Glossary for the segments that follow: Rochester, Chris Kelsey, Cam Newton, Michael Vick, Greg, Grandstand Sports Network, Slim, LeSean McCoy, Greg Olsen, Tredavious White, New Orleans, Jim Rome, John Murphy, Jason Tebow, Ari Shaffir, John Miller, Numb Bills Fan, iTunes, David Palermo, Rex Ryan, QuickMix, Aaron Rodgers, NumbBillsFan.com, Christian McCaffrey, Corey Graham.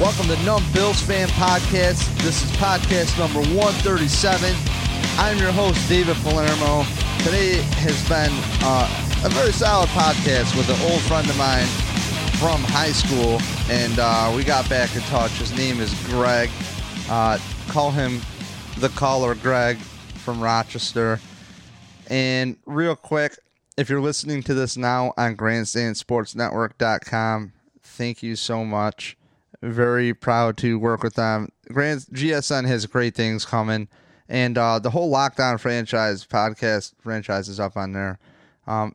Welcome to Numb Bills Fan Podcast. This is podcast number 137. I'm your host, David Palermo. Today has been a very solid podcast with an old friend of mine from high school, and we got back in touch. His name is Greg. Call him the caller Greg from Rochester. And real quick, if you're listening to this now on GrandstandSports.com, thank you so much. Very proud to work with them. GSN has great things coming, and the whole Lockdown franchise is up on there.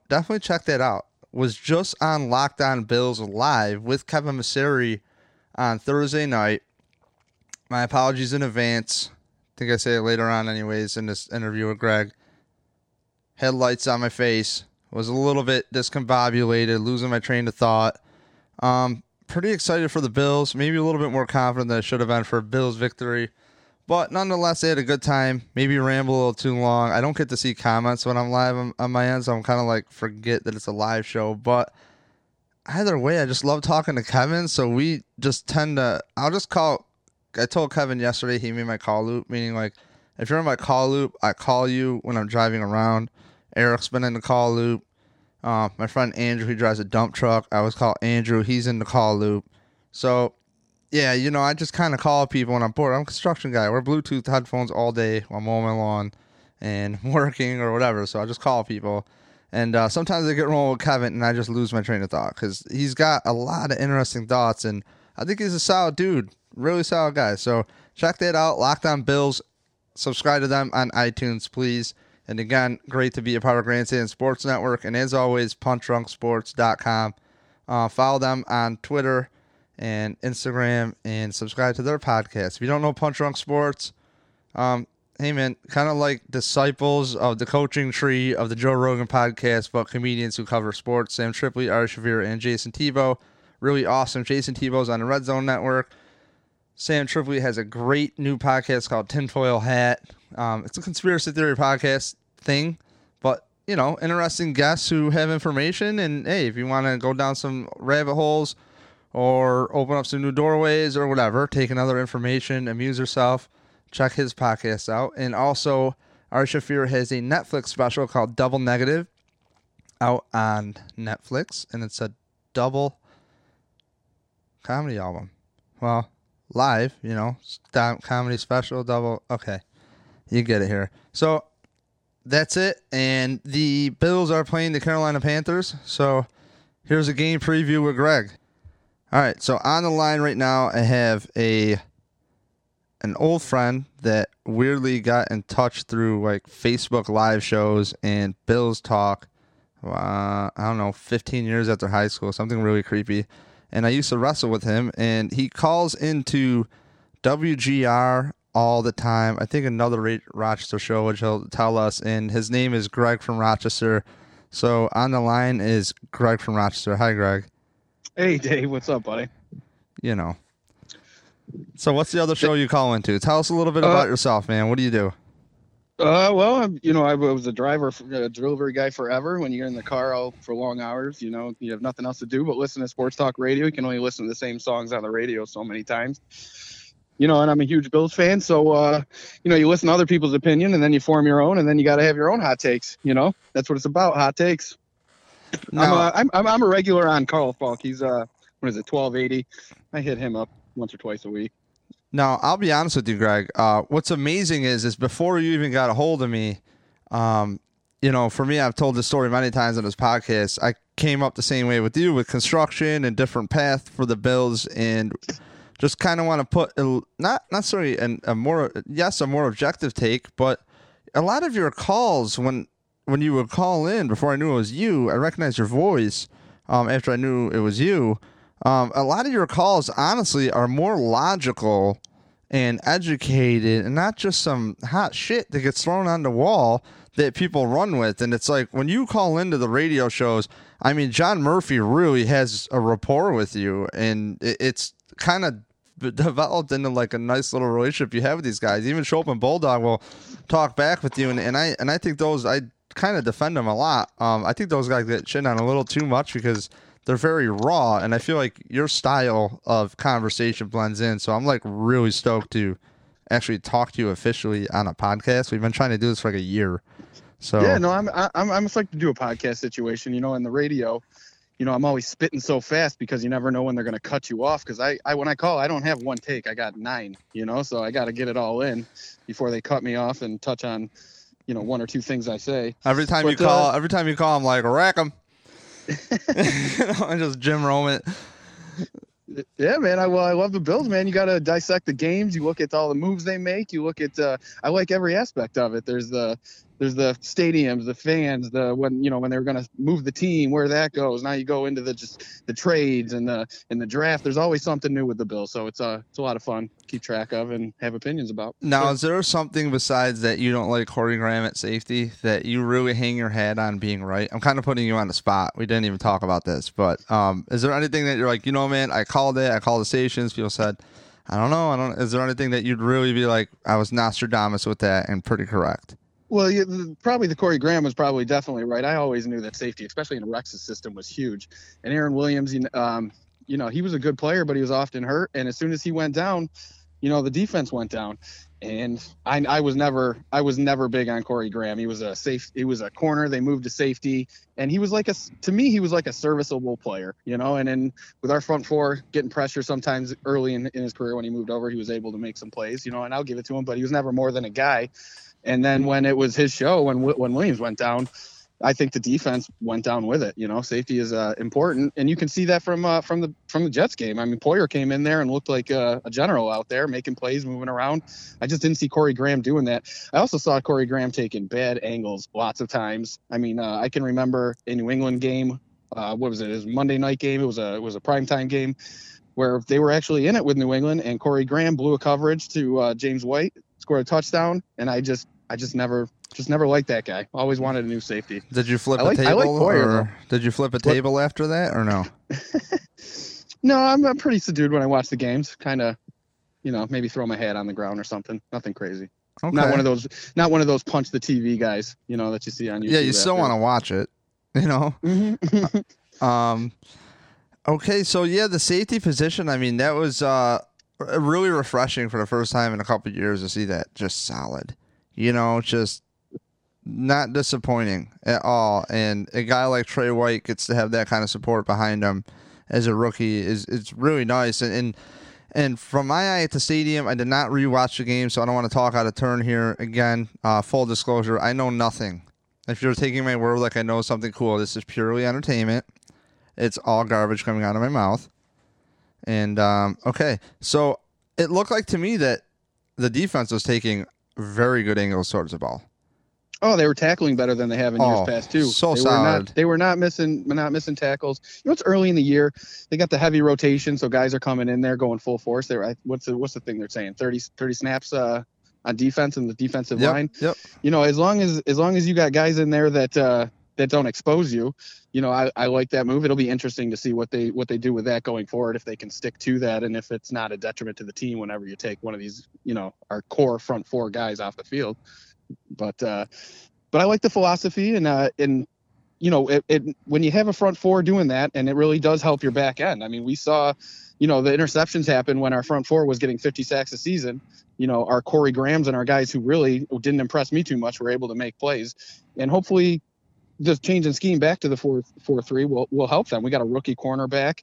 Definitely check that out. Was just on Lockdown Bills live with Kevin Maseri on Thursday night. My apologies in advance. I think I say it later on anyways in this interview with Greg. Headlights on my face. Was a little bit discombobulated, losing my train of thought. Pretty excited for the Bills. Maybe a little bit more confident than I should have been for a Bills victory. But nonetheless, they had a good time. Maybe ramble a little too long. I don't get to see comments when I'm live on my end, so I'm kind of like forget that it's a live show. But either way, I just love talking to Kevin. So we just tend to, I'll just call, I told Kevin yesterday he made my call loop, meaning like if you're in my call loop, I call you when I'm driving around. Eric's been in the call loop. My friend Andrew, who drives a dump truck, I always call Andrew. He's in the call loop. So, yeah, you know, I just kind of call people when I'm bored. I'm a construction guy. I wear Bluetooth headphones all day while I'm mowing my lawn and working or whatever. So I just call people. And sometimes I get rolling with Kevin, and I just lose my train of thought because he's got a lot of interesting thoughts. And I think he's a solid dude, really solid guy. So check that out, Lockdown Bills. Subscribe to them on iTunes, please. And again, great to be a part of Grandstand Sports Network. And as always, PunchDrunkSports.com. Follow them on Twitter and Instagram and subscribe to their podcast. If you don't know Punch Drunk Sports, hey man, kind of like disciples of the coaching tree of the Joe Rogan podcast, but comedians who cover sports, Sam Tripoli, Ari Shaffir, and Jason Tebow. Really awesome. Jason Tebow's on the Red Zone Network. Sam Tripoli has a great new podcast called Tinfoil Hat. It's a conspiracy theory podcast thing, but, you know, interesting guests who have information. And, hey, if you want to go down some rabbit holes or open up some new doorways or whatever, take another information, amuse yourself, check his podcast out. And also, Ari Shaffir has a Netflix special called Double Negative out on Netflix, and it's a double comedy album. Well, live, you know, comedy special, double, okay. You get it here. So that's it. And the Bills are playing the Carolina Panthers. So here's a game preview with Greg. All right. So on the line right now, I have an old friend that weirdly got in touch through like Facebook live shows and Bills talk. I don't know, 15 years after high school, something really creepy. And I used to wrestle with him, and he calls into WGR all the time. I think another Rochester show, which he'll tell us. And his name is Greg from Rochester. So on the line is Greg from Rochester. Hi, Greg. Hey, Dave. What's up, buddy? You know. So what's the other show you call into? Tell us a little bit about yourself, man. What do you do? Well, I was a delivery guy forever. When you're in the car all for long hours, you have nothing else to do but listen to sports talk radio. You can only listen to the same songs on the radio so many times. And I'm a huge Bills fan, so, you listen to other people's opinion, and then you form your own, and then you got to have your own hot takes, That's what it's about, hot takes. No. I'm a regular on Carl Falk. He's, 1280? I hit him up once or twice a week. Now, I'll be honest with you, Greg. What's amazing is before you even got a hold of me, for me, I've told this story many times on this podcast. I came up the same way with you with construction and different path for the Bills and... Just kind of want to put a more objective take, but a lot of your calls when you would call in before I knew it was you, I recognized your voice. After I knew it was you, a lot of your calls honestly are more logical and educated, and not just some hot shit that gets thrown on the wall that people run with. And it's like when you call into the radio shows, I mean, John Murphy really has a rapport with you, and it's kind of developed into like a nice little relationship you have with these guys. Even Chopin Bulldog will talk back with you, and I think those I kind of defend them a lot. I think those guys get shit on a little too much because they're very raw, and I feel like your style of conversation blends in. So I'm like really stoked to actually talk to you officially on a podcast. We've been trying to do this for like a year. So yeah, no, I'm like to do a podcast situation, you know, and the radio, you know, I'm always spitting so fast because you never know when they're going to cut you off. Cause I, when I call, I don't have one take, I got nine, you know, so I got to get it all in before they cut me off and touch on, you know, one or two things I say. Every time you call, I'm like, rack 'em. I just Jim Rome it. Yeah, man. I love the Bills, man. You got to dissect the games. You look at all the moves they make. You look at I like every aspect of it. There's the stadiums, the fans, when they were going to move the team, where that goes. Now you go into the trades and the draft. There's always something new with the Bills, so it's a lot of fun to keep track of and have opinions about. Now, is there something besides that you don't like Corey Graham at safety that you really hang your hat on being right? I'm kind of putting you on the spot. We didn't even talk about this, but is there anything that you're like, you know, man, I called it. I called the stations. People said, I don't know. Is there anything that you'd really be like, I was Nostradamus with that and pretty correct? Well, probably the Corey Graham was probably definitely right. I always knew that safety, especially in Rex's system, was huge. And Aaron Williams, you know, he was a good player, but he was often hurt. And as soon as he went down, you know, the defense went down. And I was never big on Corey Graham. He was a corner. They moved to safety, and to me, he was like a serviceable player, you know. And then with our front four getting pressure sometimes early in his career when he moved over, he was able to make some plays, you know. And I'll give it to him, but he was never more than a guy. And then when it was his show, when Williams went down, I think the defense went down with it. You know, safety is important, and you can see that from the Jets game. I mean, Poyer came in there and looked like a general out there, making plays, moving around. I just didn't see Corey Graham doing that. I also saw Corey Graham taking bad angles lots of times. I mean, I can remember a New England game. What was it? It was a Monday night game. It was a primetime game where they were actually in it with New England, and Corey Graham blew a coverage to James White, scored a touchdown, and I just never liked that guy. Always wanted a new safety. Did you flip a table? Did you flip a table after that or no? No, I'm pretty subdued when I watch the games. Kind of, you know, maybe throw my hat on the ground or something. Nothing crazy. Okay. Not one of those punch the TV guys, you know, that you see on YouTube. Yeah, you still want to watch it, you know. Mm-hmm. Okay, so yeah, the safety position, I mean, that was really refreshing for the first time in a couple of years to see that just solid. You know, just not disappointing at all. And a guy like Trey White gets to have that kind of support behind him as a rookie. It's really nice. And from my eye at the stadium, I did not rewatch the game, so I don't want to talk out of turn here. Again, full disclosure, I know nothing. If you're taking my word like I know something cool, this is purely entertainment. It's all garbage coming out of my mouth. And, okay, so it looked like to me that the defense was taking very good angles towards the ball. Oh, they were tackling better than they have in years past too. So solid. They were not missing tackles. You know, it's early in the year. They got the heavy rotation, so guys are coming in there going full force. They're what's the thing they're saying? 30 snaps on defense and the defensive line. Yep. You know, as long as you got guys in there that don't expose you, you know, I like that move. It'll be interesting to see what they do with that going forward, if they can stick to that, and if it's not a detriment to the team whenever you take one of these, you know, our core front four guys off the field. But I like the philosophy, and you know, when you have a front four doing that, and it really does help your back end. I mean, we saw, you know, the interceptions happen when our front four was getting 50 sacks a season. You know, our Corey Grahams and our guys who really didn't impress me too much were able to make plays, and hopefully just changing scheme back to the 4-4-3 will help them. We got a rookie cornerback.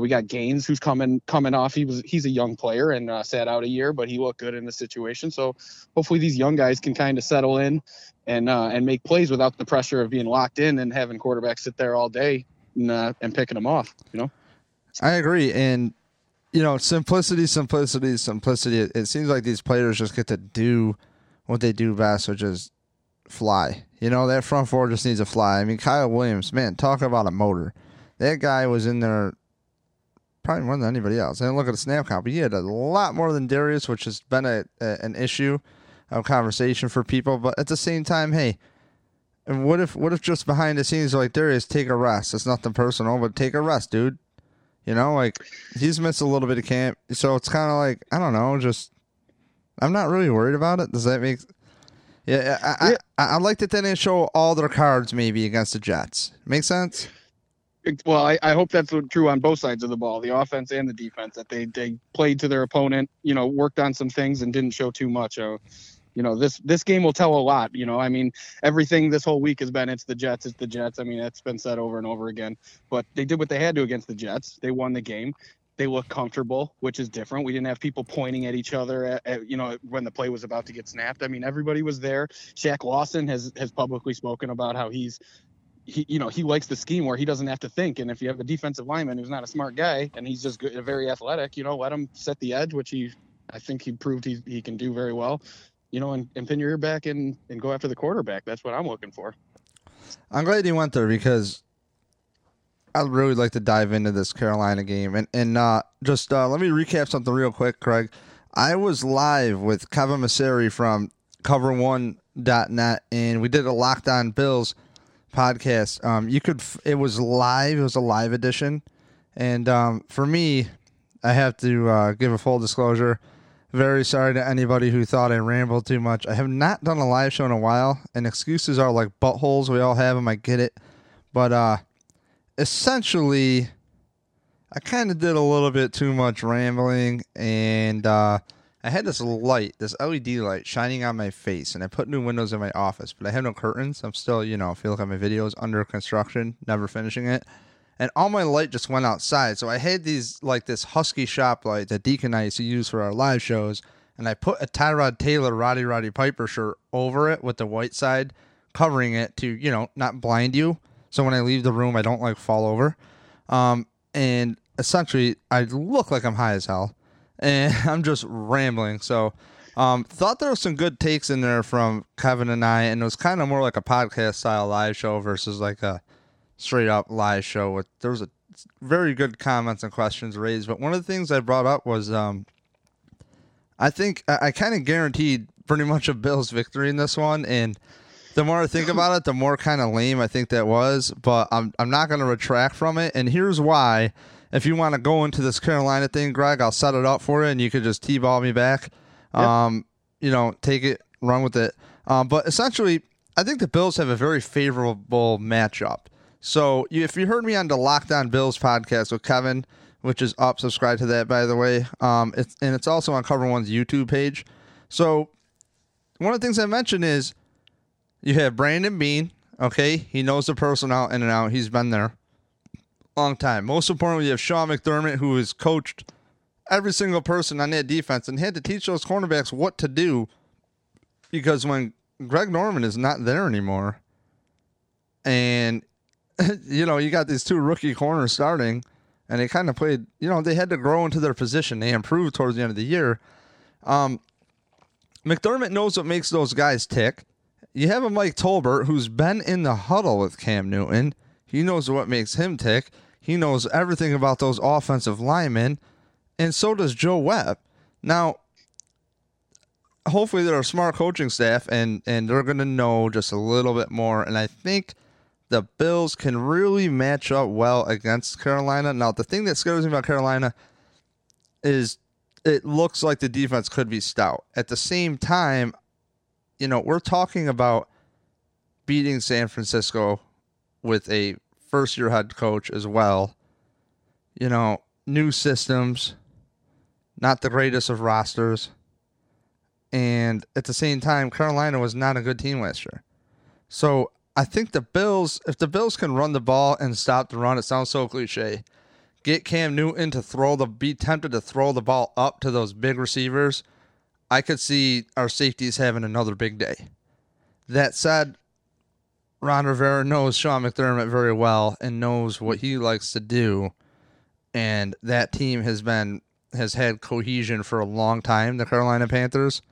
We got Gaines, who's coming off. He's a young player and sat out a year, but he looked good in the situation. So hopefully these young guys can kind of settle in and make plays without the pressure of being locked in and having quarterbacks sit there all day and picking them off. You know, I agree. And you know, simplicity. It seems like these players just get to do what they do best, which is fly. You know, that front four just needs a fly. I mean, Kyle Williams, man, talk about a motor. That guy was in there probably more than anybody else. I didn't look at the snap count, but he had a lot more than Darius, which has been an issue of conversation for people. But at the same time, hey, and what if just behind the scenes, like, Darius, take a rest. It's nothing personal, but take a rest, dude. You know, like, he's missed a little bit of camp. So it's kind of like, I don't know, just I'm not really worried about it. Does that make Yeah. I like that they didn't show all their cards maybe against the Jets. Make sense? Well, I hope that's true on both sides of the ball, the offense and the defense, that they played to their opponent, you know, worked on some things and didn't show too much. You know, this game will tell a lot. You know, I mean, everything this whole week has been it's the Jets. I mean, that's been said over and over again. But they did what they had to against the Jets. They won the game. They looked comfortable, which is different. We didn't have people pointing at each other, you know, when the play was about to get snapped. I mean, everybody was there. Shaq Lawson has publicly spoken about how he likes the scheme where he doesn't have to think. And if you have a defensive lineman who's not a smart guy and he's just good, very athletic, you know, let him set the edge, which I think he proved he can do very well. You know, and pin your ear back and go after the quarterback. That's what I'm looking for. I'm glad you went there because I'd really like to dive into this Carolina game. And just let me recap something real quick, Greg. I was live with Kevin Maseri from cover1.net, and we did a Lockdown Bills podcast. It was live. It was a live edition. And for me, I have to give a full disclosure. Very sorry to anybody who thought I rambled too much. I have not done a live show in a while, and excuses are like buttholes. We all have them. I get it. But essentially, I kind of did a little bit too much rambling, and I had this LED light shining on my face, and I put new windows in my office, but I have no curtains. I'm still, you know, if you look at my videos, under construction, never finishing it. And all my light just went outside. So I had these, like this Husky shop light that Deacon and I used to use for our live shows. And I put a Tyrod Taylor, Roddy Piper shirt over it with the white side covering it to, you know, not blind you. So when I leave the room, I don't like fall over. And essentially, I look like I'm high as hell. And I'm just rambling. So thought there was some good takes in there from Kevin and I. And it was kind of more like a podcast style live show versus like a straight up live show. There was a very good comments and questions raised, but one of the things I brought up was I think I kind of guaranteed pretty much a Bills victory in this one, and the more I think about it, the more kind of lame I think that was, but I'm not going to retract from it, and here's why. If you want to go into this Carolina thing, Greg, I'll set it up for you, and you could just T-ball me back. Yep. You know, take it, run with it. But essentially, I think the Bills have a very favorable matchup. So if you heard me on the Lockdown Bills podcast with Kevin, which is up, subscribe to that, by the way, and it's also on Cover One's YouTube page. So one of the things I mentioned is you have Brandon Bean, okay? He knows the personnel in and out. He's been there a long time. Most importantly, you have Sean McDermott, who has coached every single person on that defense and had to teach those cornerbacks what to do, because when Greg Norman is not there anymore and you know, you got these two rookie corners starting, and they kind of played, you know, they had to grow into their position. They improved towards the end of the year. McDermott knows what makes those guys tick. You have a Mike Tolbert who's been in the huddle with Cam Newton. He knows what makes him tick. He knows everything about those offensive linemen, and so does Joe Webb. Now, hopefully they're a smart coaching staff, and they're going to know just a little bit more, and I think the Bills can really match up well against Carolina. Now, the thing that scares me about Carolina is it looks like the defense could be stout. At the same time, you know, we're talking about beating San Francisco with a first-year head coach as well. You know, new systems, not the greatest of rosters. And at the same time, Carolina was not a good team last year. So I think the Bills, if the Bills can run the ball and stop the run, it sounds so cliche, get Cam Newton to be tempted to throw the ball up to those big receivers, I could see our safeties having another big day. That said, Ron Rivera knows Sean McDermott very well and knows what he likes to do, and that team has had cohesion for a long time, the Carolina Panthers,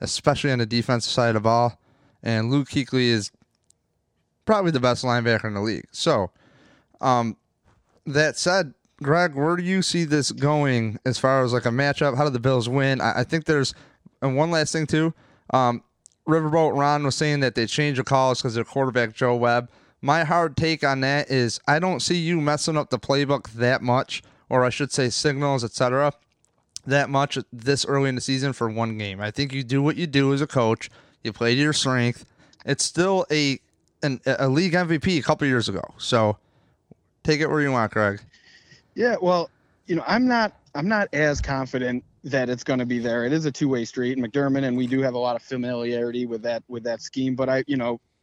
especially on the defensive side of the ball, and Luke Kuechly is probably the best linebacker in the league. So, that said, Greg, where do you see this going as far as like a matchup? How do the Bills win? I think there's, and one last thing too, Riverboat Ron was saying that they changed the calls because their quarterback Joe Webb. My hard take on that is I don't see you messing up the playbook that much, or I should say signals, etc., that much this early in the season for one game. I think you do what you do as a coach. You play to your strength. It's still a league MVP a couple years ago. So take it where you want, Greg. Yeah, well, you know, I'm not as confident that it's going to be there. It is a two-way street, McDermott, and we do have a lot of familiarity with that scheme. But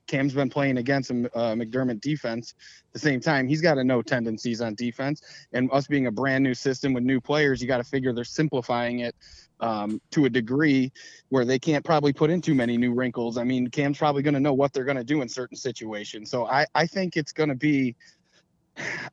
Cam's been playing against McDermott defense. At the same time, he's got to know tendencies on defense. And us being a brand new system with new players, you got to figure they're simplifying it to a degree where they can't probably put in too many new wrinkles. I mean, Cam's probably going to know what they're going to do in certain situations. So I think it's going to be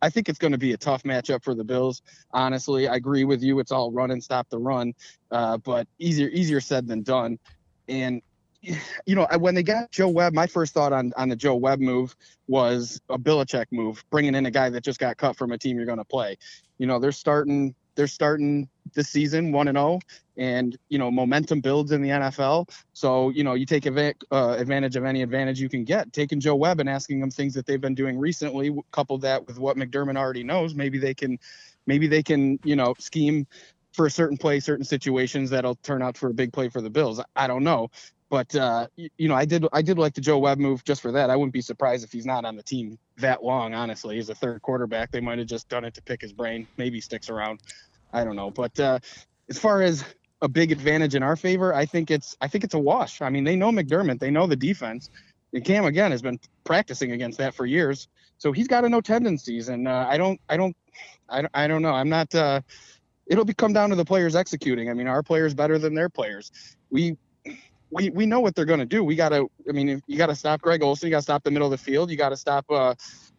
a tough matchup for the Bills. Honestly, I agree with you. It's all run and stop the run, but easier said than done. And you know, when they got Joe Webb, my first thought on the Joe Webb move was a Belichick move, bringing in a guy that just got cut from a team you're going to play. You know, they're starting this season 1-0, and you know, momentum builds in the NFL. So you know, you take advantage of any advantage you can get. Taking Joe Webb and asking them things that they've been doing recently, coupled that with what McDermott already knows, maybe they can scheme for a certain play, certain situations that'll turn out for a big play for the Bills. I don't know. But, I did like the Joe Webb move just for that. I wouldn't be surprised if he's not on the team that long, honestly. He's a third quarterback. They might have just done it to pick his brain. Maybe he sticks around. I don't know. But as far as a big advantage in our favor, I think it's a wash. I mean, they know McDermott. They know the defense. And Cam, again, has been practicing against that for years. So he's got to know tendencies. And I don't know. I'm not it'll come down to the players executing. I mean, our players better than their players. We know what they're going to do. You got to stop Greg Olsen. You got to stop the middle of the field. You got to stop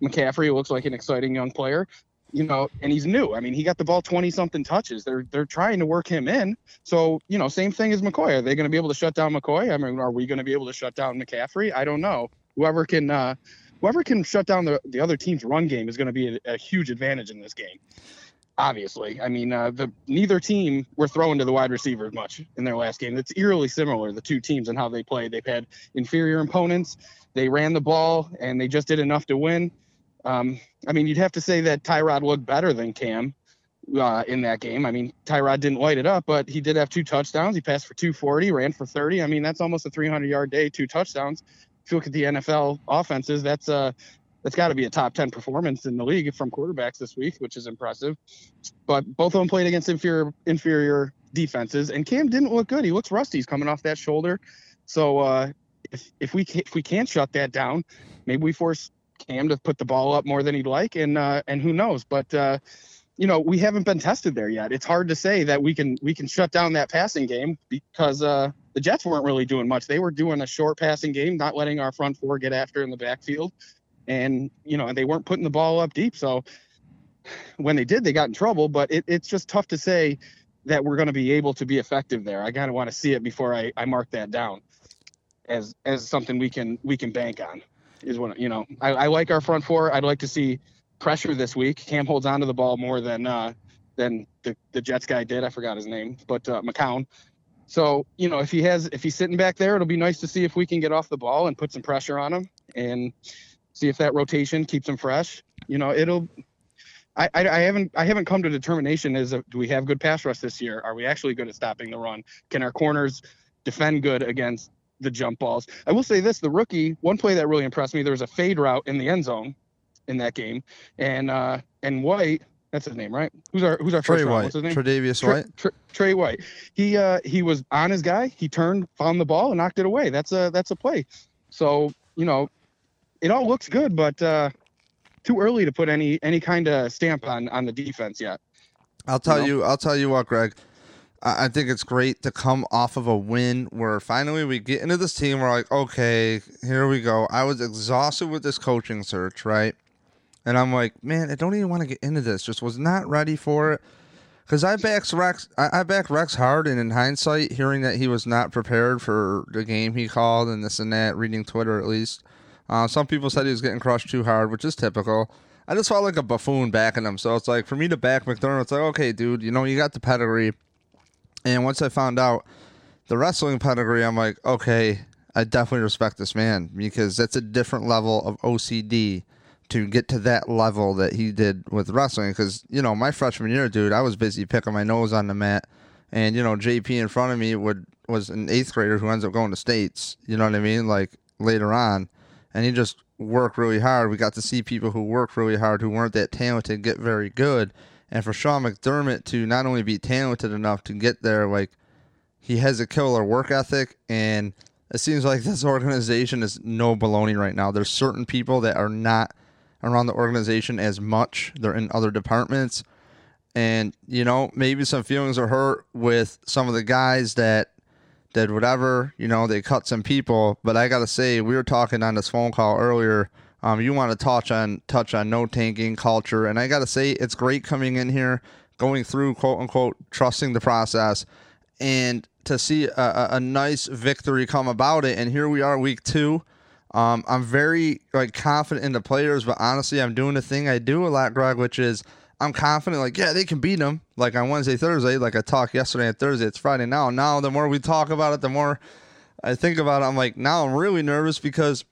McCaffrey, who looks like an exciting young player, and he's new. I mean, he got the ball 20-something touches. They're trying to work him in. So, same thing as McCoy. Are they going to be able to shut down McCoy? I mean, are we going to be able to shut down McCaffrey? I don't know. Whoever can shut down the other team's run game is going to be a huge advantage in this game. Obviously, I mean, neither team were throwing to the wide receiver much in their last game. It's eerily similar, the two teams and how they played. They've had inferior opponents. They ran the ball, and they just did enough to win. I mean, you'd have to say that Tyrod looked better than Cam in that game. I mean, Tyrod didn't light it up, but he did have two touchdowns. He passed for 240, ran for 30. I mean, that's almost a 300-yard day, two touchdowns. If you look at the NFL offenses, that's got to be a top 10 performance in the league from quarterbacks this week, which is impressive. But both of them played against inferior defenses, and Cam didn't look good. He looks rusty. He's coming off that shoulder. So if we can't shut that down, maybe we force Cam to put the ball up more than he'd like, and who knows. But we haven't been tested there yet. It's hard to say that we can shut down that passing game because the Jets weren't really doing much. They were doing a short passing game, not letting our front four get after in the backfield. And, they weren't putting the ball up deep. So when they did, they got in trouble. But it's just tough to say that we're going to be able to be effective there. I kind of want to see it before I mark that down as something we can bank on. Is what, I like our front four. I'd like to see pressure this week. Cam holds onto the ball more than the Jets guy did. I forgot his name, but McCown. So, if he's sitting back there, it'll be nice to see if we can get off the ball and put some pressure on him. And see if that rotation keeps them fresh. I haven't come to determination do we have good pass rush this year? Are we actually good at stopping the run? Can our corners defend good against the jump balls? I will say this, the rookie, one play that really impressed me, there was a fade route in the end zone in that game. And White, that's his name, right? Who's our first round? What's his name? Tredavious White. Trey White. He was on his guy. He turned, found the ball, and knocked it away. That's a play. So, it all looks good, but too early to put any kind of stamp on the defense yet. I'll tell you what, Greg. I think it's great to come off of a win where finally we get into this team. We're like, okay, here we go. I was exhausted with this coaching search, right? And I'm like, man, I don't even want to get into this. Just was not ready for it. Because I backed Rex hard, and in hindsight, hearing that he was not prepared for the game he called and this and that, reading Twitter at least. Some people said he was getting crushed too hard, which is typical. I just felt like a buffoon backing him. So it's like, for me to back McDermott, it's like, okay, dude, you got the pedigree. And once I found out the wrestling pedigree, I'm like, okay, I definitely respect this man because that's a different level of OCD to get to that level that he did with wrestling. Because, my freshman year, dude, I was busy picking my nose on the mat. And, JP in front of me would was an 8th grader who ends up going to states, you know what I mean, like later on, and he just worked really hard. We got to see people who worked really hard, who weren't that talented, get very good. And for Sean McDermott to not only be talented enough to get there, like, he has a killer work ethic, and it seems like this organization is no baloney right now. There's certain people that are not around the organization as much. They're in other departments. And, you know, maybe some feelings are hurt with some of the guys that did whatever, you know, they cut some people. But I got to say, we were talking on this phone call earlier. You want to touch on no tanking culture. And I got to say, it's great coming in here, going through, quote unquote, trusting the process, and to see a nice victory come about it. And here we are, week 2. I'm very confident in the players, but honestly, I'm doing the thing I do a lot, Greg, which is I'm confident, they can beat them, on Wednesday, Thursday, I talked yesterday and Thursday. It's Friday now. Now, the more we talk about it, the more I think about it, I'm like, now I'm really nervous, because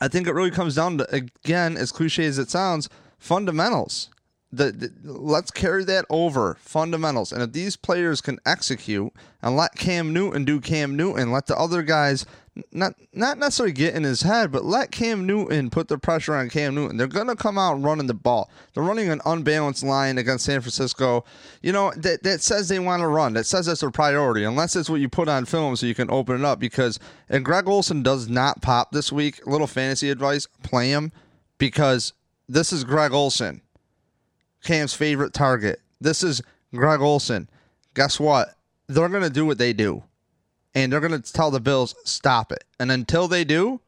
I think it really comes down to, again, as cliche as it sounds, fundamentals. Let's carry that over, fundamentals. And if these players can execute and let Cam Newton do Cam Newton, let the other guys not necessarily get in his head, but let Cam Newton put the pressure on Cam Newton. They're going to come out running the ball. They're running an unbalanced line against San Francisco. You know, that says they want to run. That says that's their priority, unless it's what you put on film so you can open it up. Because if Greg Olsen does not pop this week, little fantasy advice, play him, because this is Greg Olsen, Cam's favorite target. This is Greg Olsen. Guess what? They're going to do what they do. And they're going to tell the Bills, stop it. And until they do,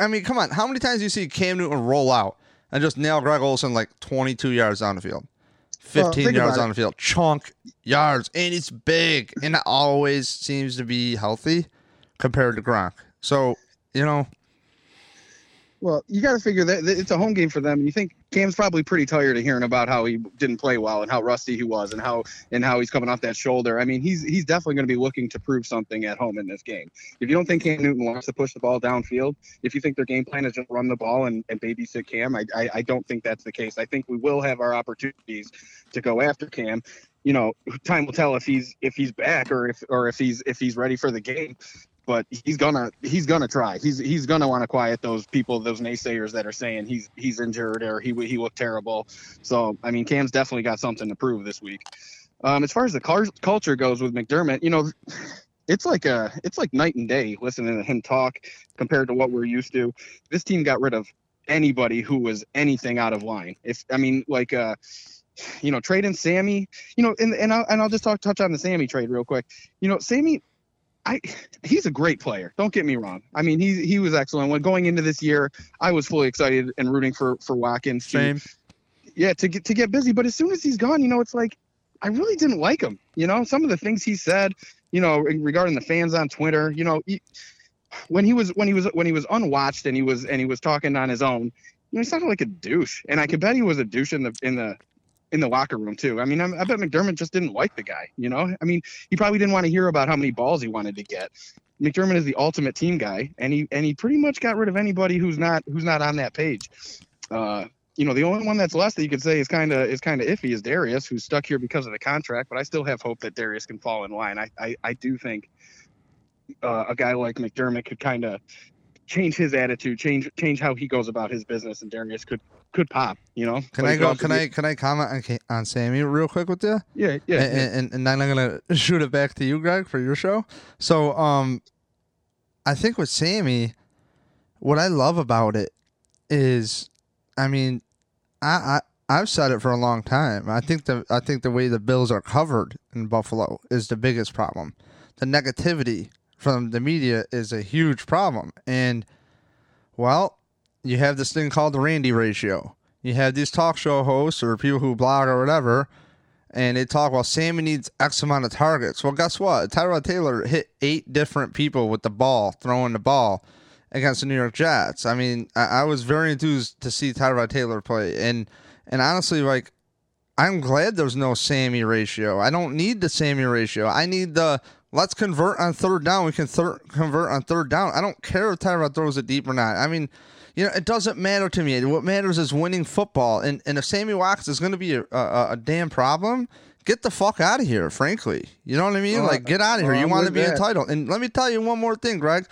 I mean, come on. How many times do you see Cam Newton roll out and just nail Greg Olsen 22 yards down the field, 15 yards down the field, chunk yards, and it's big, and it always seems to be healthy compared to Gronk. So, you know. Well, you got to figure that it's a home game for them. You think Cam's probably pretty tired of hearing about how he didn't play well and how rusty he was and how he's coming off that shoulder. I mean, he's definitely going to be looking to prove something at home in this game. If you don't think Cam Newton wants to push the ball downfield, if you think their game plan is just run the ball and babysit Cam, I don't think that's the case. I think we will have our opportunities to go after Cam. You know, time will tell if he's back or if he's ready for the game. But he's gonna try. He's gonna want to quiet those people, those naysayers that are saying he's injured or he looked terrible. So I mean, Cam's definitely got something to prove this week. As far as the culture goes with McDermott, you know, it's like night and day listening to him talk compared to what we're used to. This team got rid of anybody who was anything out of line. You know, trading Sammy. You know, and I'll just touch on the Sammy trade real quick. You know, Sammy. He's a great player. Don't get me wrong. I mean, he was excellent. When going into this year, I was fully excited and rooting for Watkins. Same. To get busy. But as soon as he's gone, you know, it's like I really didn't like him. You know, some of the things he said, you know, regarding the fans on Twitter. You know, when he was unwatched and he was talking on his own, you know, he sounded like a douche. And I could bet he was a douche in the locker room too. I mean, I bet McDermott just didn't like the guy, you know? I mean, he probably didn't want to hear about how many balls he wanted to get. McDermott is the ultimate team guy, and he pretty much got rid of anybody who's not on that page. You know, the only one that's left that you could say is kind of iffy is Darius, who's stuck here because of the contract, but I still have hope that Darius can fall in line. I do think a guy like McDermott could kind of change his attitude, change how he goes about his business, and Darius could pop, you know. Can I comment on Sammy real quick with you? Yeah. And then I'm gonna shoot it back to you, Greg, for your show. So, I think with Sammy, what I love about it is, I mean, I've said it for a long time. I think the way the Bills are covered in Buffalo is the biggest problem. The negativity from the media is a huge problem. And, well, you have this thing called the Randy ratio. You have these talk show hosts or people who blog or whatever, and they talk, well, Sammy needs X amount of targets. Well, guess what? Tyrod Taylor hit 8 different people with the ball, throwing the ball against the New York Jets. I mean, I was very enthused to see Tyrod Taylor play. And honestly, I'm glad there's no Sammy ratio. I don't need the Sammy ratio. I need the let's convert on third down. We can convert on third down. I don't care if Tyrod throws it deep or not. I mean, You know, it doesn't matter to me. What matters is winning football. And if Sammy Watkins is going to be a damn problem, get the fuck out of here, frankly. You know what I mean? Like, get out of here. You want to be entitled. And let me tell you one more thing, Greg.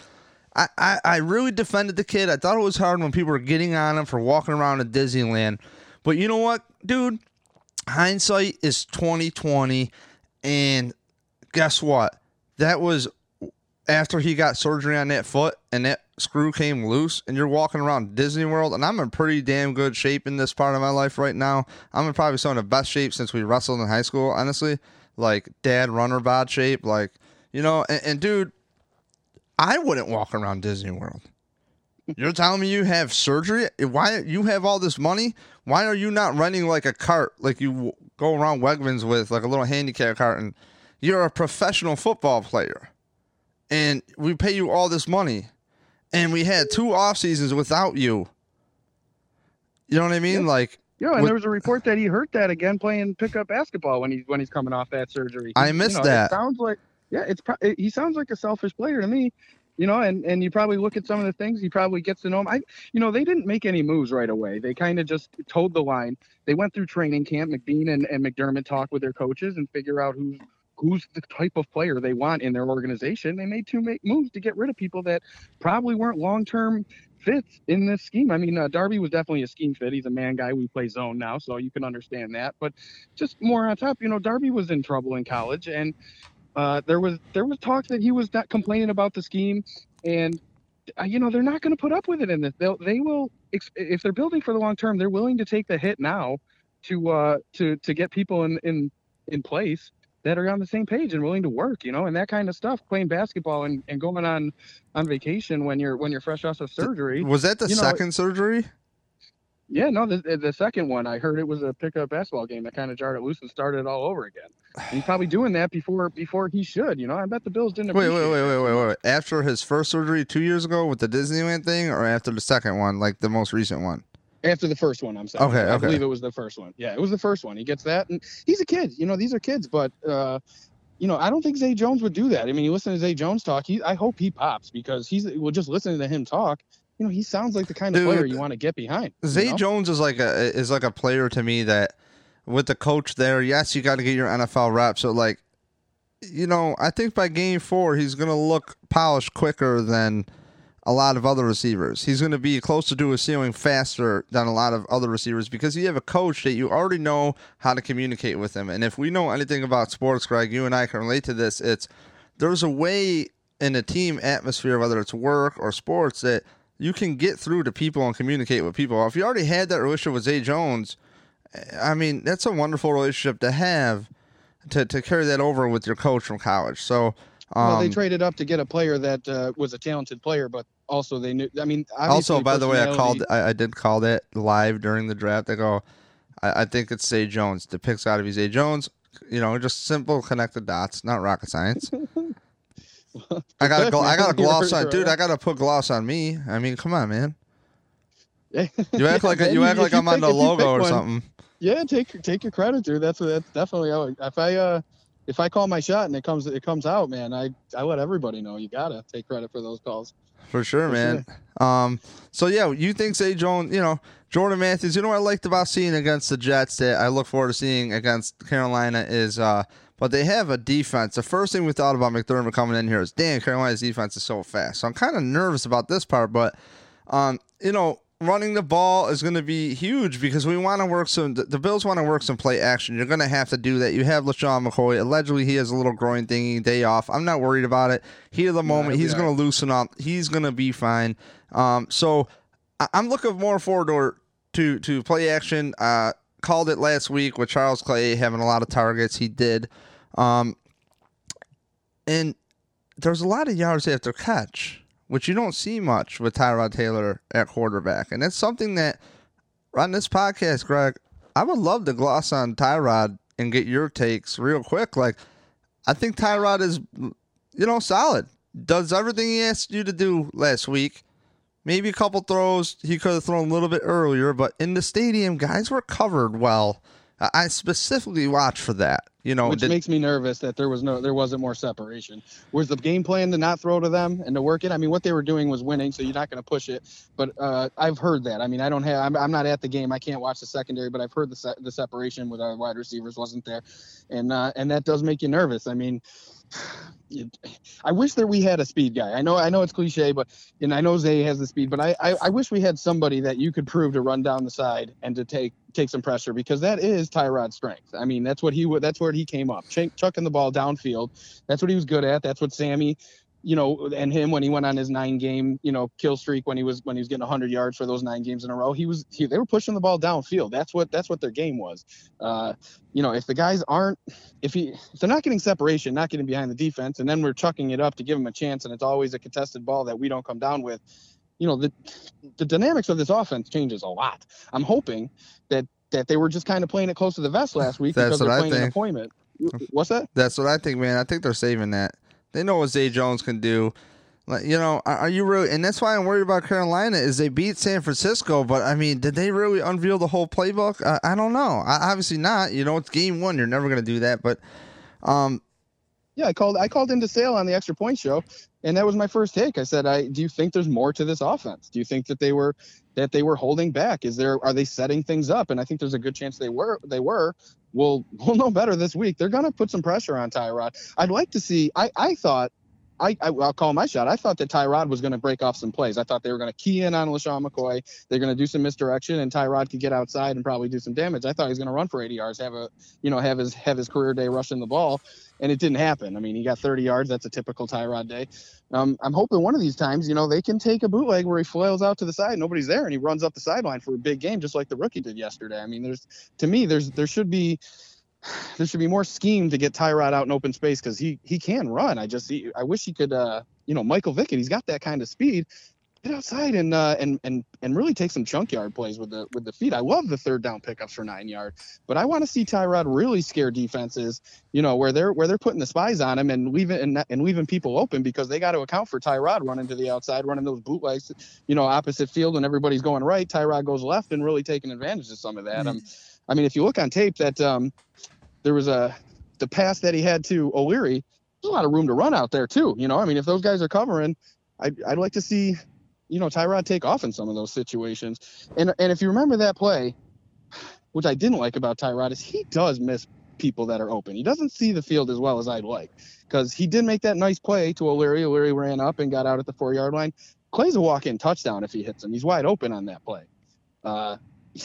I really defended the kid. I thought it was hard when people were getting on him for walking around in Disneyland. But you know what, dude? Hindsight is 20/20, and guess what? That was after he got surgery on that foot, and that screw came loose, and you're walking around Disney World, and I'm in pretty damn good shape in this part of my life right now. I'm in probably some of the best shape since we wrestled in high school, honestly. Like, dad runner bod shape, like, you know, and dude, I wouldn't walk around Disney World. You're telling me you have surgery? Why you have all this money? Why are you not running like a cart, like you go around Wegmans with, like a little handicap cart? And you're a professional football player, and we pay you all this money, and we had two off seasons without you. You know what I mean? Yeah. Like, yeah, and there was a report that he hurt that again playing pickup basketball when he's coming off that surgery. I missed that. Sounds like, yeah, he sounds like a selfish player to me. You know, and you probably look at some of the things, he probably gets to know him. They didn't make any moves right away. They kind of just towed the line. They went through training camp. McBean and McDermott talked with their coaches and figure out who's the type of player they want in their organization. They made moves to get rid of people that probably weren't long-term fits in this scheme. I mean, Darby was definitely a scheme fit. He's a man guy. We play zone now, so you can understand that. But just more on top, Darby was in trouble in college, and there was talk that he was not complaining about the scheme, and they're not going to put up with it in this. They will if they're building for the long term. They're willing to take the hit now to get people in place that are on the same page and willing to work. And that kind of stuff. Playing basketball and going on vacation when you're fresh off of surgery. Was that the second surgery? Yeah, no, the second one, I heard it was a pickup basketball game that kind of jarred it loose and started it all over again. And he's probably doing that before he should, I bet the Bills didn't appreciate it. Wait. After his first surgery 2 years ago with the Disneyland thing, or after the second one, like the most recent one? After the first one, I'm sorry. Okay. I believe it was the first one. Yeah, it was the first one. He gets that, and he's a kid. These are kids, but I don't think Zay Jones would do that. I mean, you listen to Zay Jones talk, I hope he pops, because just listening to him talk, he sounds like the kind of player you want to get behind. Zay Jones is like a player to me that, with the coach there, yes, you got to get your NFL rep. So I think by game 4 he's going to look polished quicker than a lot of other receivers. He's going to be closer to his ceiling faster than a lot of other receivers, because you have a coach that you already know how to communicate with him. And if we know anything about sports, Greg, you and I can relate to this. There's a way in a team atmosphere, whether it's work or sports, that you can get through to people and communicate with people. If you already had that relationship with Zay Jones, I mean, that's a wonderful relationship to have, to carry that over with your coach from college. So they traded up to get a player that was a talented player, but also they knew. I mean, also, by the way, I did call that live during the draft. I go, I think it's Zay Jones. The pick's got to be Zay Jones. Just simple, connect the dots, not rocket science. I got a gloss on, dude. I gotta put gloss on me. I mean, come on, man. You act like I'm on the logo or something. Yeah, take your credit, dude. That's definitely how. If I call my shot and it comes out, man, I let everybody know. You gotta take credit for those calls. For sure, man. So yeah, you think Zay Jones? Jordan Matthews. What I liked about seeing against the Jets that I look forward to seeing against Carolina is. But they have a defense. The first thing we thought about McDermott coming in here is, damn, Carolina's defense is so fast. So I'm kind of nervous about this part. But, running the ball is going to be huge, because we want to work some – the Bills want to work some play action. You're going to have to do that. You have LeSean McCoy. Allegedly, he has a little groin thingy, day off. I'm not worried about it. Heat of the moment, he's going to loosen up. He's going to be fine. So I'm looking more forward to play action. Called it last week with Charles Clay having a lot of targets. He did. And there's a lot of yards after catch, which you don't see much with Tyrod Taylor at quarterback. And that's something that on this podcast, Greg, I would love to gloss on Tyrod and get your takes real quick. Like, I think Tyrod is, solid. Does everything he asked you to do last week. Maybe a couple throws he could have thrown a little bit earlier, but in the stadium, guys were covered well. I specifically watched for that. You know, which makes me nervous that there wasn't more separation. Was the game plan to not throw to them and to work it? I mean, what they were doing was winning, so you're not going to push it. But I've heard that. I mean, I'm not at the game. I can't watch the secondary, but I've heard the separation with our wide receivers wasn't there, and that does make you nervous. I mean, I wish that we had a speed guy. I know it's cliche, and I know Zay has the speed, but I wish we had somebody that you could prove to run down the side and to take some pressure, because that is Tyrod's strength. I mean, that's where he came up, chucking the ball downfield. That's what he was good at. That's what Sammy, you know, and him when he went on his 9-game, you know, kill streak, when he was getting 100 yards for those 9 games in a row, they were pushing the ball downfield. That's what their game was. You know, if the guys aren't, if they're not getting separation, not getting behind the defense, and then we're chucking it up to give them a chance, and it's always a contested ball that we don't come down with, you know, the dynamics of this offense changes a lot. I'm hoping that they were just kind of playing it close to the vest last week. That's because they're playing an appointment. What's that? That's what I think, man. I think they're saving that. They know what Zay Jones can do. Like, you know, are you really? And that's why I'm worried about Carolina is they beat San Francisco, but I mean, did they really unveil the whole playbook? I don't know. Obviously not. You know, it's game one. You're never going to do that. But, yeah, I called into Sale on the Extra Point Show, and that was my first take. I said, do you think there's more to this offense? Do you think that they were holding back? Are they setting things up? And I think there's a good chance they were. We'll know better this week. They're going to put some pressure on Tyrod. I'd like to see. I'll call my shot. I thought that Tyrod was going to break off some plays. I thought they were going to key in on LeSean McCoy. They're going to do some misdirection, and Tyrod could get outside and probably do some damage. I thought he was going to run for 80 yards, have his career day rushing the ball, and it didn't happen. I mean, he got 30 yards. That's a typical Tyrod day. I'm hoping one of these times, you know, they can take a bootleg where he flails out to the side, nobody's there, and he runs up the sideline for a big game, just like the rookie did yesterday. I mean, there should be more scheme to get Tyrod out in open space, because he can run. I wish he could, you know, Michael Vick, he's got that kind of speed. Get outside and really take some chunk yard plays with the feet. I love the third down pickups for 9 yard, but I want to see Tyrod really scare defenses, you know, where they're putting the spies on him and leaving people open, because they got to account for Tyrod running to the outside, running those bootlegs, you know, opposite field, and everybody's going right. Tyrod goes left and really taking advantage of some of that. I mean, if you look on tape, that there was the pass that he had to O'Leary. There's a lot of room to run out there too. You know, I mean, if those guys are covering, I'd like to see, you know, Tyrod take off in some of those situations. And if you remember that play, which I didn't like about Tyrod, is he does miss people that are open. He doesn't see the field as well as I'd like, because he did make that nice play to O'Leary. O'Leary ran up and got out at the 4-yard line. Clay's a walk-in touchdown if he hits him. He's wide open on that play.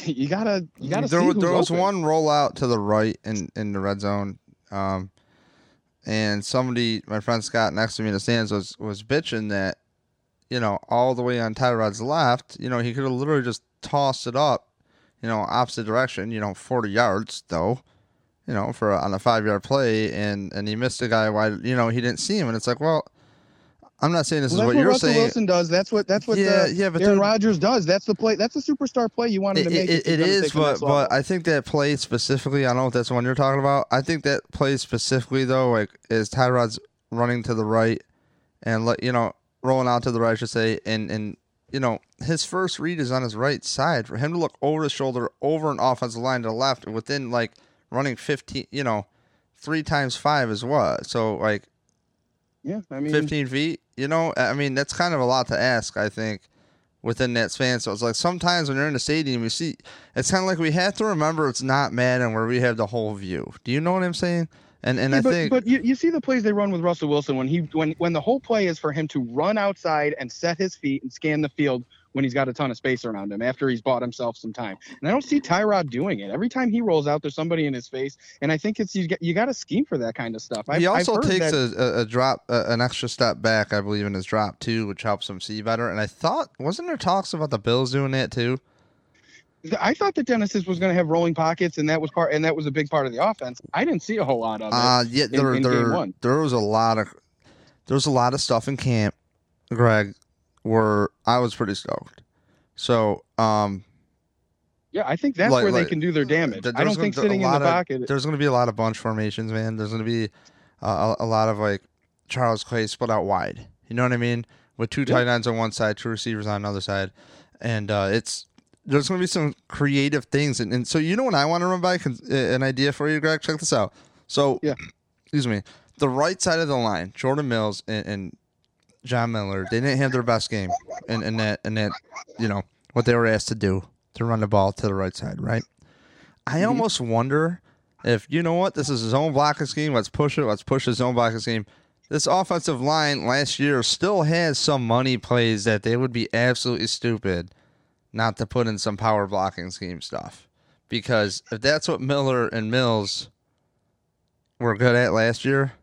You gotta. There was one rollout to the right in the red zone, and somebody, my friend Scott next to me in the stands, was bitching that, you know, all the way on Tyrod's left, you know, he could have literally just tossed it up, you know, opposite direction, you know, 40 yards though, you know, on a 5-yard play, and he missed a guy wide, you know, he didn't see him, and it's like, well. I'm not saying this is what you're saying. That's what Russell Wilson does. That's what Aaron Rodgers does. That's the play. That's the superstar play you wanted to make. But I think that play specifically, I don't know if that's the one you're talking about. I think that play specifically, though, like, is Tyrod's running to the right and, like, you know, rolling out to the right, I should say, and you know, his first read is on his right side. For him to look over his shoulder, over an offensive line to the left, within, like, running 15, you know, 3 times 5 is what? So, like, yeah, I mean, 15 feet. You know, I mean, that's kind of a lot to ask, I think, within that span. So it's like sometimes when you're in the stadium, you see, it's kind of like we have to remember it's not Madden where we have the whole view. Do you know what I'm saying? But you see the plays they run with Russell Wilson when the whole play is for him to run outside and set his feet and scan the field when he's got a ton of space around him after he's bought himself some time. And I don't see Tyrod doing it. Every time he rolls out, there's somebody in his face. And I think it's you got to scheme for that kind of stuff. He also takes an extra step back, I believe, in his drop too, which helps him see better. And I thought, wasn't there talks about the Bills doing that too? I thought that Dennis was going to have rolling pockets, and that was a big part of the offense. I didn't see a whole lot of it. In game one. There was a lot of stuff in camp, Greg, where I was pretty stoked. So, yeah, I think that's where they can do their damage. I don't think sitting in the pocket. There's going to be a lot of bunch formations, man. There's going to be a lot of, like, Charles Clay split out wide. You know what I mean? With 2 tight ends on one side, 2 receivers on another side, and there's going to be some creative things. And so, you know what I want to run by? An idea for you, Greg? Check this out. So, yeah. Excuse me. The right side of the line, Jordan Mills and John Miller, they didn't have their best game in that, you know, what they were asked to do to run the ball to the right side, right? I almost wonder if, you know what, this is his own blocking scheme. Let's push it. Let's push his own blocking scheme. This offensive line last year still has some money plays that they would be absolutely stupid not to put in some power blocking scheme stuff. Because if that's what Miller and Mills were good at last year,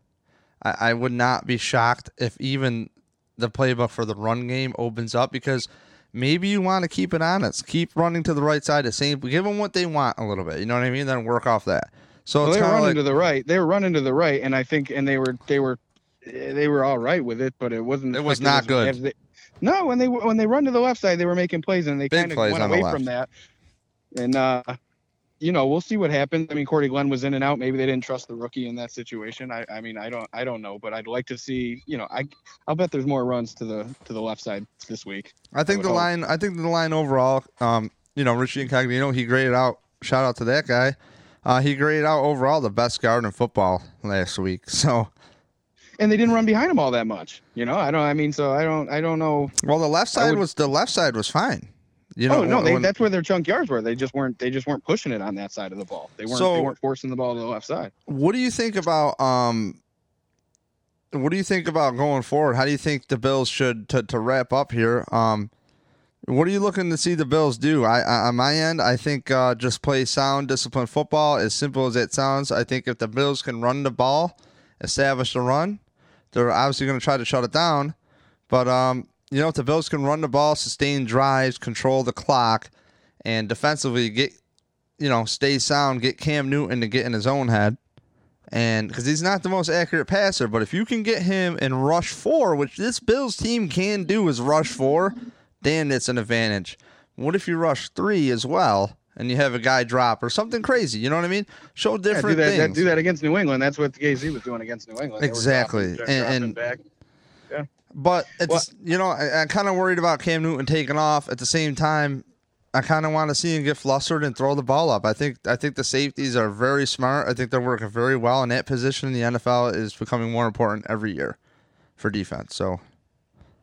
I would not be shocked if even the playbook for the run game opens up, because maybe you want to keep it honest. Keep running to the right side. The same, give them what they want a little bit. You know what I mean? Then work off that. So it's they were running to the right. They were running to the right, and I think they were all right with it, but it wasn't. It was like not good. No, when they run to the left side, they were making plays, and they kind of went away from that. And you know, we'll see what happens. I mean, Cordy Glenn was in and out. Maybe they didn't trust the rookie in that situation. I mean, I don't know, but I'd like to see. You know, I'll bet there's more runs to the left side this week. I think the line overall. You know, Richie Incognito, he graded out. Shout out to that guy. He graded out overall the best guard in football last week. So. And they didn't run behind him all that much, you know. I don't know. Well, the left side was fine. You know, that's where their chunk yards were. They just weren't pushing it on that side of the ball. They weren't forcing the ball to the left side. What do you think about going forward? How do you think the Bills should to wrap up here? What are you looking to see the Bills do? On my end, I think just play sound, disciplined football. As simple as it sounds, I think if the Bills can run the ball, establish the run, they're obviously going to try to shut it down. But, you know, if the Bills can run the ball, sustain drives, control the clock, and defensively get, you know, stay sound, get Cam Newton to get in his own head. And because he's not the most accurate passer, but if you can get him and rush four, which this Bills team can do is rush four, then it's an advantage. What if you rush three as well? And you have a guy drop or something crazy. You know what I mean? Show different things. Do that against New England. That's what KC was doing against New England. Exactly. Dropping back. Yeah. But, you know, I'm kind of worried about Cam Newton taking off. At the same time, I kind of want to see him get flustered and throw the ball up. I think the safeties are very smart. I think they're working very well. And that position in the NFL is becoming more important every year for defense. So,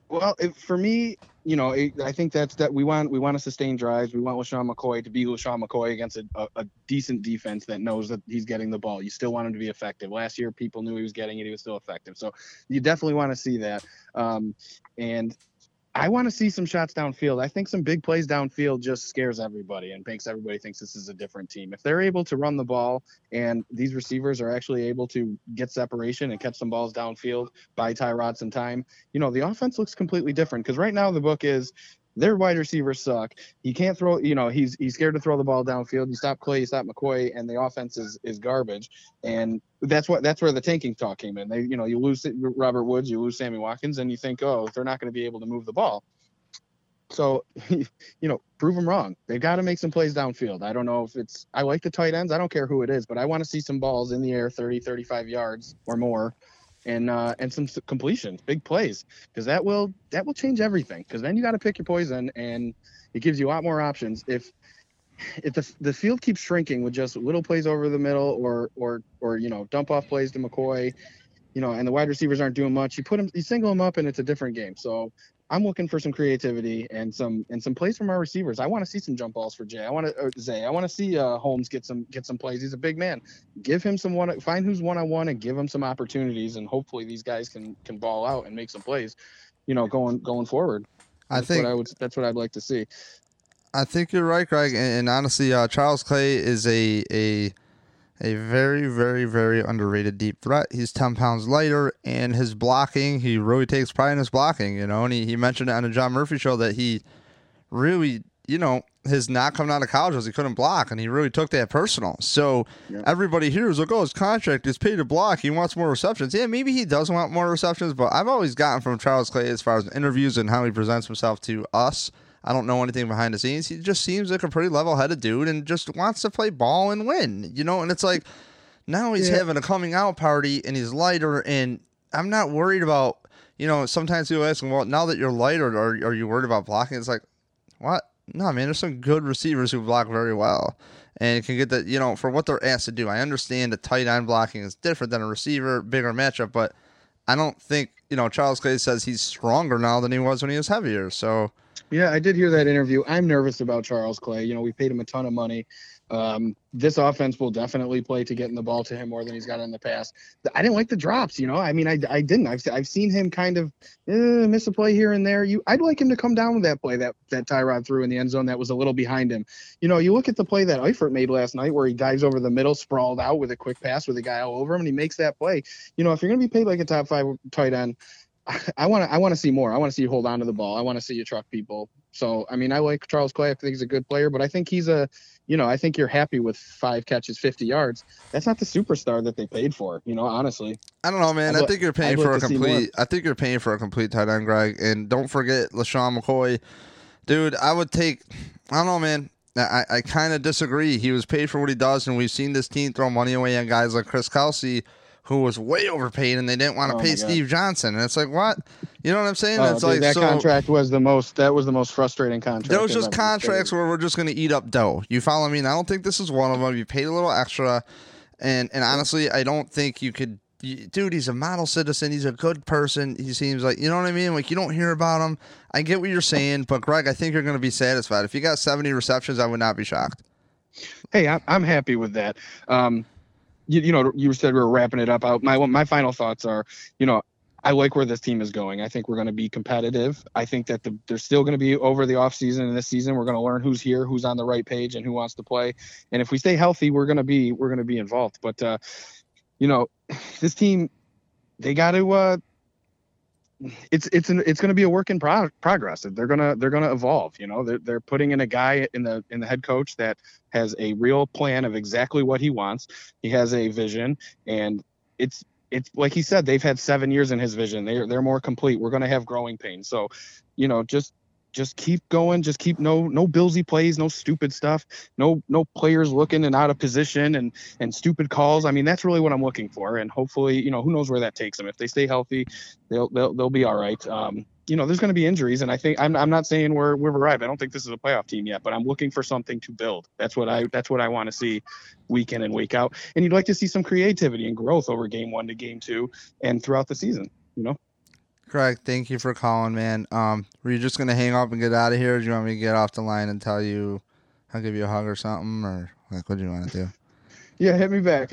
well, for me, you know, I think that's that we want to sustain drives. We want LeSean McCoy to be LeSean McCoy against a decent defense that knows that he's getting the ball. You still want him to be effective. Last year, people knew he was getting it. He was still effective. So you definitely want to see that. And I want to see some shots downfield. I think some big plays downfield just scares everybody and makes everybody thinks this is a different team. If they're able to run the ball and these receivers are actually able to get separation and catch some balls downfield, buy Tyrod some time, you know, the offense looks completely different. Because right now the book is their wide receivers suck. He can't throw, you know, he's scared to throw the ball downfield. You stop Clay, you stop McCoy, and the offense is garbage. And that's where the tanking talk came in. They, you know, you lose Robert Woods, you lose Sammy Watkins, and you think, oh, they're not going to be able to move the ball. So, you know, prove them wrong. They've got to make some plays downfield. I don't know if it's – I like the tight ends. I don't care who it is, but I want to see some balls in the air 30, 35 yards or more. And some completions, big plays, because that will change everything. Because then you got to pick your poison, and it gives you a lot more options. If the field keeps shrinking with just little plays over the middle, or you know, dump off plays to McCoy, you know, and the wide receivers aren't doing much, you single them up, and it's a different game. So I'm looking for some creativity and some plays from our receivers. I want to see some jump balls for Jay. I want to see Holmes get some plays. He's a big man. Give him some one. Find who's one on one and give him some opportunities. And hopefully these guys can ball out and make some plays. You know, going forward. That's what I'd like to see. I think you're right, Greg. And honestly, Charles Clay is a very, very, very underrated deep threat. He's 10 pounds lighter, and his blocking, he really takes pride in his blocking, you know, and he mentioned it on the John Murphy show that he really, you know, his not coming out of college was he couldn't block, and he really took that personal. So Everybody here is like, oh, his contract is paid to block. He wants more receptions. Yeah, maybe he does want more receptions, but I've always gotten from Charles Clay as far as interviews and how he presents himself to us. I don't know anything behind the scenes. He just seems like a pretty level-headed dude and just wants to play ball and win, you know? And it's like, now he's having a coming-out party, and he's lighter, and I'm not worried about, you know, sometimes people ask him, well, now that you're lighter, are you worried about blocking? It's like, what? No, man, there's some good receivers who block very well and can get that, you know, for what they're asked to do. I understand that tight end blocking is different than a receiver, bigger matchup, but I don't think, you know, Charles Clay says he's stronger now than he was when he was heavier. So, yeah, I did hear that interview. I'm nervous about Charles Clay. You know, we paid him a ton of money. This offense will definitely play to getting the ball to him more than he's got in the past. I didn't like the drops, you know. I mean, I didn't. I've seen him kind of miss a play here and there. I'd like him to come down with that play that Tyrod threw in the end zone that was a little behind him. You know, you look at the play that Eifert made last night where he dives over the middle, sprawled out with a quick pass with a guy all over him, and he makes that play. You know, if you're going to be paid like a top five tight end, I want to see more. I want to see you hold on to the ball. I want to see you truck people. So, I mean, I like Charles Clay. I think he's a good player, but I think he's a, you know, I think you're happy with 5 catches, 50 yards. That's not the superstar that they paid for, you know, honestly. I don't know, man. I think you're paying for a complete tight end, Greg. And don't forget LeSean McCoy. Dude, I don't know, man. I kind of disagree. He was paid for what he does, and we've seen this team throw money away on guys like Chris Kelsey, who was way overpaid, and they didn't want to pay Steve Johnson. And it's like, what? You know what I'm saying? It's like, that contract was the most frustrating contract. There was just contracts where we're just going to eat up dough. You follow me? And I don't think this is one of them. You paid a little extra. And honestly, I don't think you could. Dude, he's a model citizen. He's a good person. He seems like, you know what I mean? Like, you don't hear about him. I get what you're saying, but Greg, I think you're going to be satisfied. If you got 70 receptions, I would not be shocked. Hey, I'm happy with that. You know, you said we were wrapping it up. My final thoughts are, you know, I like where this team is going. I think we're going to be competitive. I think that they're still going to be over the offseason and this season. We're going to learn who's here, who's on the right page, and who wants to play. And if we stay healthy, we're going to be involved. But you know, this team, they got to. It's going to be a work in progress. They're going to evolve. You know, they're putting in a guy in the head coach that has a real plan of exactly what he wants. He has a vision, and it's like he said, they've had 7 years in his vision. They're more complete. We're going to have growing pains. So, you know, just keep going. Just keep no Billsy plays, no stupid stuff, no players looking and out of position and stupid calls. I mean, that's really what I'm looking for. And hopefully, you know, who knows where that takes them. If they stay healthy, they'll be all right. You know, there's going to be injuries, and I think I'm not saying we're arrived. I don't think this is a playoff team yet, but I'm looking for something to build. That's what I want to see week in and week out. And you'd like to see some creativity and growth over game 1 to game 2 and throughout the season, you know. Greg, thank you for calling, man. Were you just going to hang up and get out of here? Or do you want me to get off the line and tell you I'll give you a hug or something? Or like, what do you want to do? Yeah, hit me back.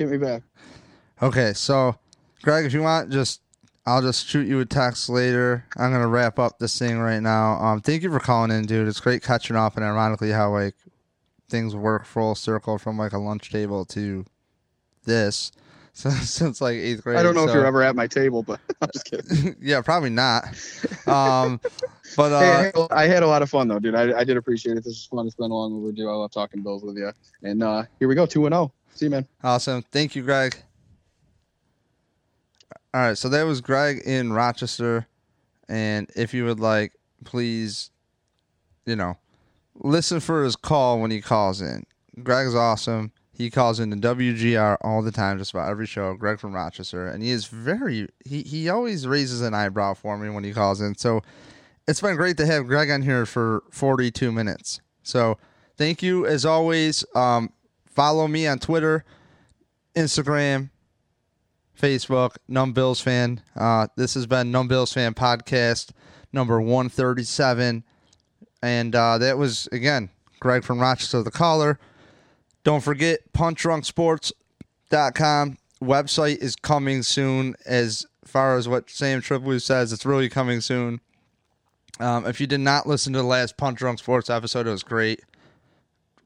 Okay, so, Greg, if you want, I'll just shoot you a text later. I'm going to wrap up this thing right now. Thank you for calling in, dude. It's great catching up, and ironically how, like, things work full circle from, like, a lunch table to this. Since like 8th grade. I don't know if you're ever at my table, but I'm just kidding. Yeah, probably not. But hey, I had a lot of fun though, dude. I did appreciate it. This was fun. It's been long overdue. I love talking Bills with you. And here we go, 2-0. See you, man. Awesome. Thank you, Greg. All right, so that was Greg in Rochester, and if you would like, please, you know, listen for his call when he calls in. Greg is awesome. He calls in the WGR all the time, just about every show, Greg from Rochester. And he is he always raises an eyebrow for me when he calls in. So it's been great to have Greg on here for 42 minutes. So thank you, as always. Follow me on Twitter, Instagram, Facebook, Numb Bills Fan. This has been Numb Bills Fan Podcast, number 137. And that was, again, Greg from Rochester, the caller. Don't forget, PunchDrunkSports.com website is coming soon. As far as what Sam Tripoli says, it's really coming soon. If you did not listen to the last Punch Drunk Sports episode, it was great.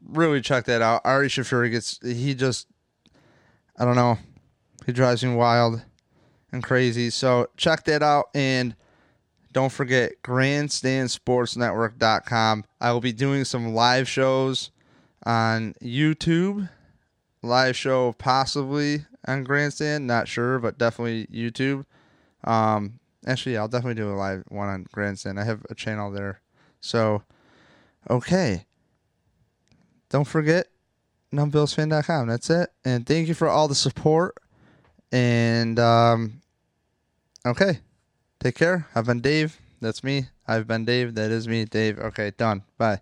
Really check that out. Ari Shaffir I don't know. He drives me wild and crazy. So check that out. And don't forget, GrandstandSportsNetwork.com. I will be doing some live shows on YouTube, live show possibly on Grandstand, not sure, but definitely YouTube. Actually, yeah, I'll definitely do a live one on Grandstand. I have a channel there. So, okay. Don't forget, numbillsfan.com. That's it. And thank you for all the support. And, okay. Take care. I've been Dave. That's me. I've been Dave. That is me, Dave. Okay, done. Bye.